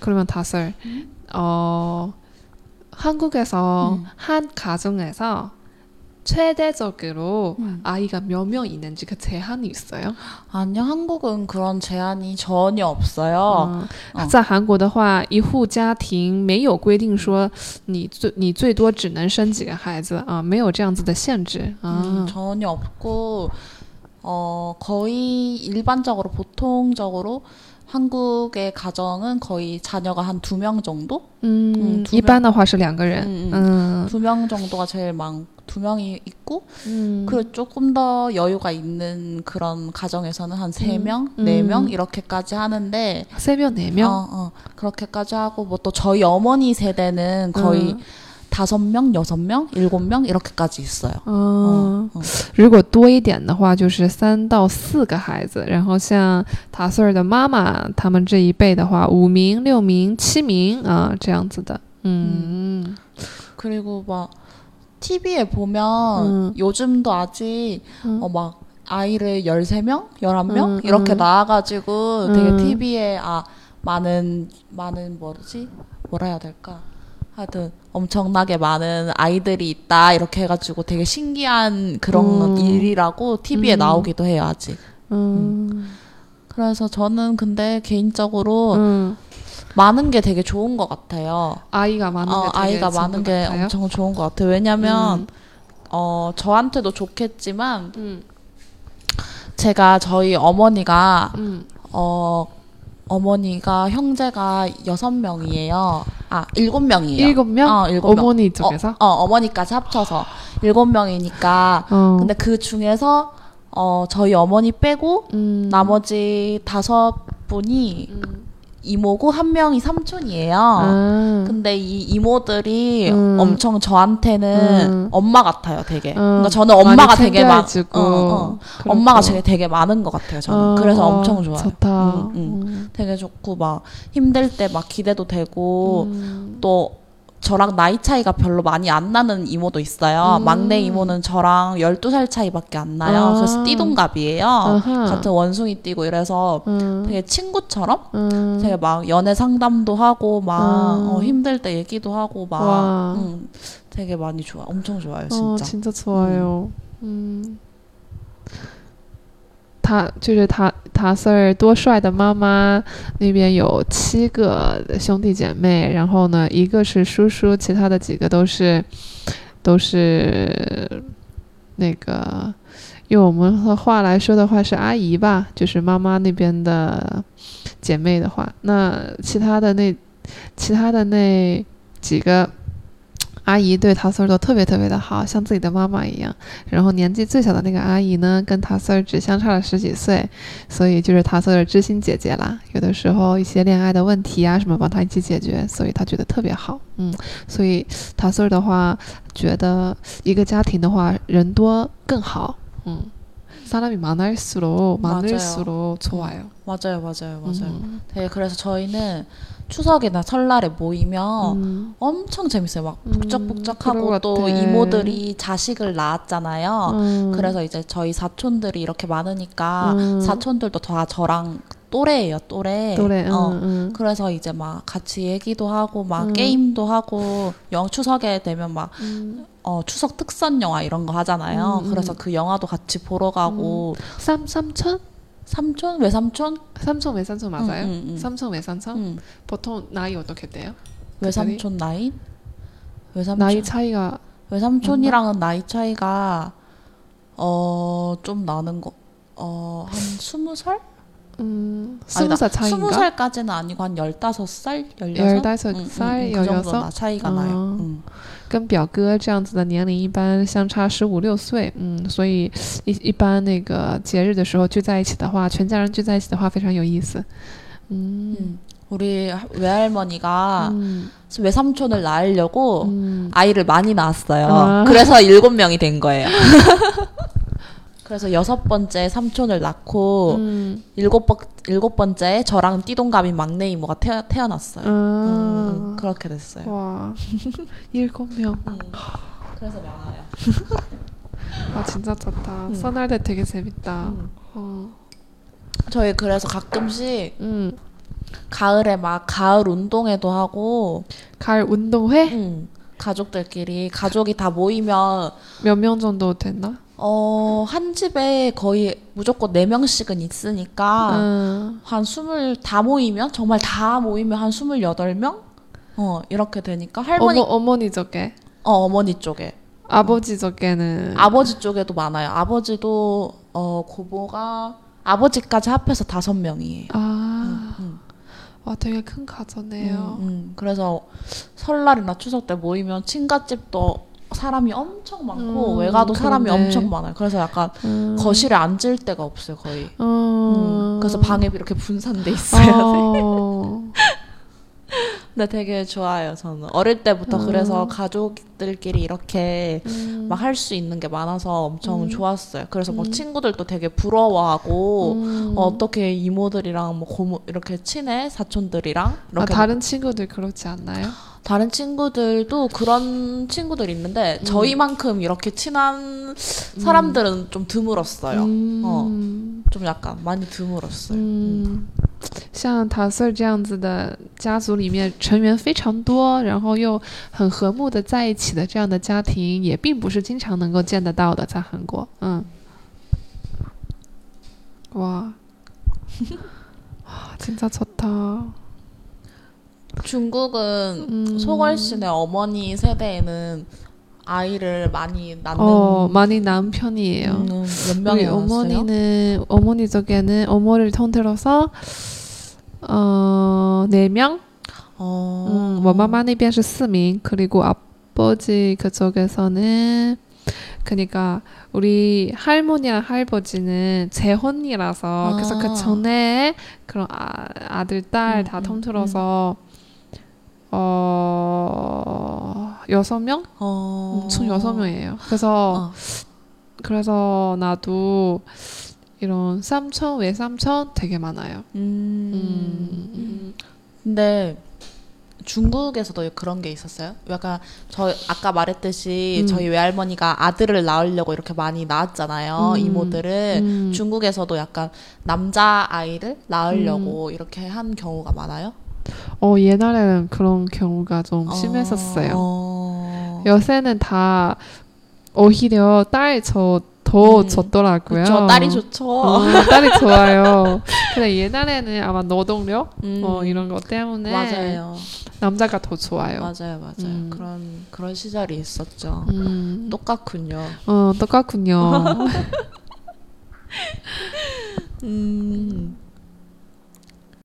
그러면 닷을 한국에서 한 가정에서 최대적으로 아이가 몇 명 있는지 그 제한이 있어요? 아니요, 한국은 그런 제한이 전혀 없어요. 在韩国的话一户家庭没有规定说你最多只能生几个孩子，没有这样子的限制。 전혀 없고 거의 일반적으로 보통적으로 한국의 가정은 거의 자녀가 한 2명 정도? 2명 정도가 제일 많고 2명이 있고 그리고 조금 더 여유가 있는 그런 가정에서는 한 3명, 4명 이렇게까지 하는데 3명, 4명? 그렇게까지 하고 뭐 또 저희 어머니 세대는 거의 5명, 6명, 7명 이렇게까지 있어요. 如果多一点的话就是3到4个孩子，然后像达瑟尔的妈妈他们这一辈的话5名、6名、7名这样子的。 그리고 막 TV에 보면 요즘도 아직 막 아이를 13명, 11명 이렇게 낳아가지고 되게 TV에 많은 뭐라 해야 될까? 하여튼 엄청나게 많은 아이들이 있다 이렇게 해가지고 되게 신기한 그런 일이라고 TV에 나오기도 해요 아직. 그래서 저는 근데 개인적으로 많은 게 되게 좋은 것 같아요. 아이가 많은 게 되게 아이가 많은 게 같아요? 엄청 좋은 것 같아요. 왜냐면 저한테도 좋겠지만 제가 저희 어머니가 어머니가 형제가 6명이에요. 7명이에요. 7명? 7명. 어머니 쪽에서? 어머니까지 합쳐서 7명이니까. 근데 그 중에서 저희 어머니 빼고 나머지 5분이 이모고 1명이 삼촌이에요. 근데 이 이모들이 엄청 저한테는 엄마 같아요, 되게. 그러니까 저는 엄마가 되게 많고 엄마가 되게 많은 것 같아요, 저는. 그래서 엄청 좋아요. 좋다. 되게 좋고 막 힘들 때 막 기대도 되고 또 저랑 나이 차이가 별로 많이 안 나는 이모도 있어요. 막내 이모는 저랑 12살 차이밖에 안 나요. 그래서 띠동갑이에요. 같은 원숭이 띠고 이래서 되게 친구처럼 되게 막 연애 상담도 하고 막 힘들 때 얘기도 하고 막 되게 많이 좋아. 엄청 좋아요, 진짜. 진짜 좋아요. 就是他那边有7个兄弟姐妹，然后呢一个是叔叔，其他的几个都是那个用我们的话来说的话是阿姨吧，就是妈妈那边的姐妹的话，那其他的那几个 阿姨对达瑟尔都特别特别的好，像自己的妈妈一样，然后年纪最小的那个阿姨呢跟达瑟尔只相差了10几岁，所以就是达瑟尔知心姐姐啦，有的时候一些恋爱的问题啊什么帮她一起解决，所以她觉得特别好。所以达瑟尔的话觉得一个家庭的话人多更好。 사람이 많을수록 좋아요. 맞아요, 맞아요, 맞아요. 네, 그래서 저희는 추석이나 설날에 모이면 엄청 재밌어요. 막 북적북적하고 또 이모들이 자식을 낳았잖아요. 그래서 이제 저희 사촌들이 이렇게 많으니까 사촌들도 다 저랑 또래예요, 또래. 그래서 이제 막 같이 얘기도 하고 막 게임도 하고 추석에 되면 막 추석 특선 영화 이런 거 하잖아요. 그래서 그 영화도 같이 보러 가고. 삼촌 외삼촌 맞아요? 삼촌 외삼촌? 보통 나이 어떻게 돼요? 외삼촌 나이? 나이 차이가 외삼촌이랑은 나이 차이가 좀 나는 거 한 20살? 20살 차이인가? 20살까지는 아니고 한 15살? 16살? 그 정도 차이가 나요. 跟表哥这样子的年龄一般相差15、6岁，所以一般那个节日的时候聚在一起的话，全家人聚在一起的话非常有意思。 우리 외할머니가 외삼촌을 낳으려고 아이를 많이 낳았어요. 그래서 7명이 된 거예요. 그래서 6번째 삼촌을 낳고 7번째 저랑 띠동갑인 막내 이모가 태어났어요. 그렇게 됐어요. 와, 7명. 그래서 많아요. 아, 진짜 좋다. 설날 때 되게 재밌다. 저희 그래서 가끔씩 가을에 막 가을 운동회도 하고. 가을 운동회? 응. 가족들끼리 가족이 다 모이면 몇 명 정도 됐나? 한 집에 거의 무조건 4명씩은 있으니까 한 20, 다 모이면 정말 다 모이면 한 28명? 이렇게 되니까 할머니 어머니 쪽에? 어머니 쪽에. 아버지 쪽에는? 아버지 쪽에도 많아요. 아버지도 고모가 아버지까지 합해서 5명이에요. 아. 와, 되게 큰 가전이에요. 그래서 설날이나 추석 때 모이면 친가집도 사람이 엄청 많고 외가도 사람이 엄청 많아요. 그래서 약간 거실에 앉을 데가 없어요, 거의. 그래서 방에 이렇게 분산돼 있어야 돼. 근데 되게 좋아요, 저는. 어릴 때부터 그래서 가족들끼리 이렇게 막 할 수 있는 게 많아서 엄청 좋았어요. 그래서 막 친구들도 되게 부러워하고, 어떻게 이모들이랑 뭐 고모, 이렇게 친해? 사촌들이랑? 이렇게. 아, 다른 친구들 그렇지 않나요? 다른 친구들도 그런 친구들 있는데, 저희만큼 이렇게 친한 사람들은 좀 드물었어요. 좀 약간 많이 드물었어요. 像 Taser 这样子的家族里面成员非常多，然后又很和睦的在一起的这样的家庭，也并不是经常能够见得到的，在韩国。哇，真的좋다。 중국은 소걸 씨네 어머니 세대에는 아이를 많이 낳는 많이 낳은 편이에요. 몇 명이 낳았어요? 어머니는 어머니 쪽에는 어머니를 통틀어서 4명. 뭐 마마 那边是 4명. 그리고 아버지 그쪽에서는 그러니까 우리 할머니랑 할아버지는 재혼이라서 그래서 그 전에 그런 아들 딸 다 통틀어서 6명? 총 6명이에요. 그래서 나도 이런 삼촌, 외삼촌 되게 많아요. 근데 중국에서도 그런 게 있었어요? 약간 저 아까 말했듯이 저희 외할머니가 아들을 낳으려고 이렇게 많이 낳았잖아요. 이모들을. 중국에서도 약간 남자아이를 낳으려고 이렇게 한 경우가 많아요? 옛날에는 그런 경우가 좀 심했었어요. 요새는 다 오히려 딸 더 좋더라고요. 그쵸, 딸이 좋죠. 딸이 좋아요. 근데 옛날에는 아마 노동력 이런 것 때문에 맞아요. 남자가 더 좋아요. 맞아요. 그런 시절이 있었죠. 똑같군요. 똑같군요.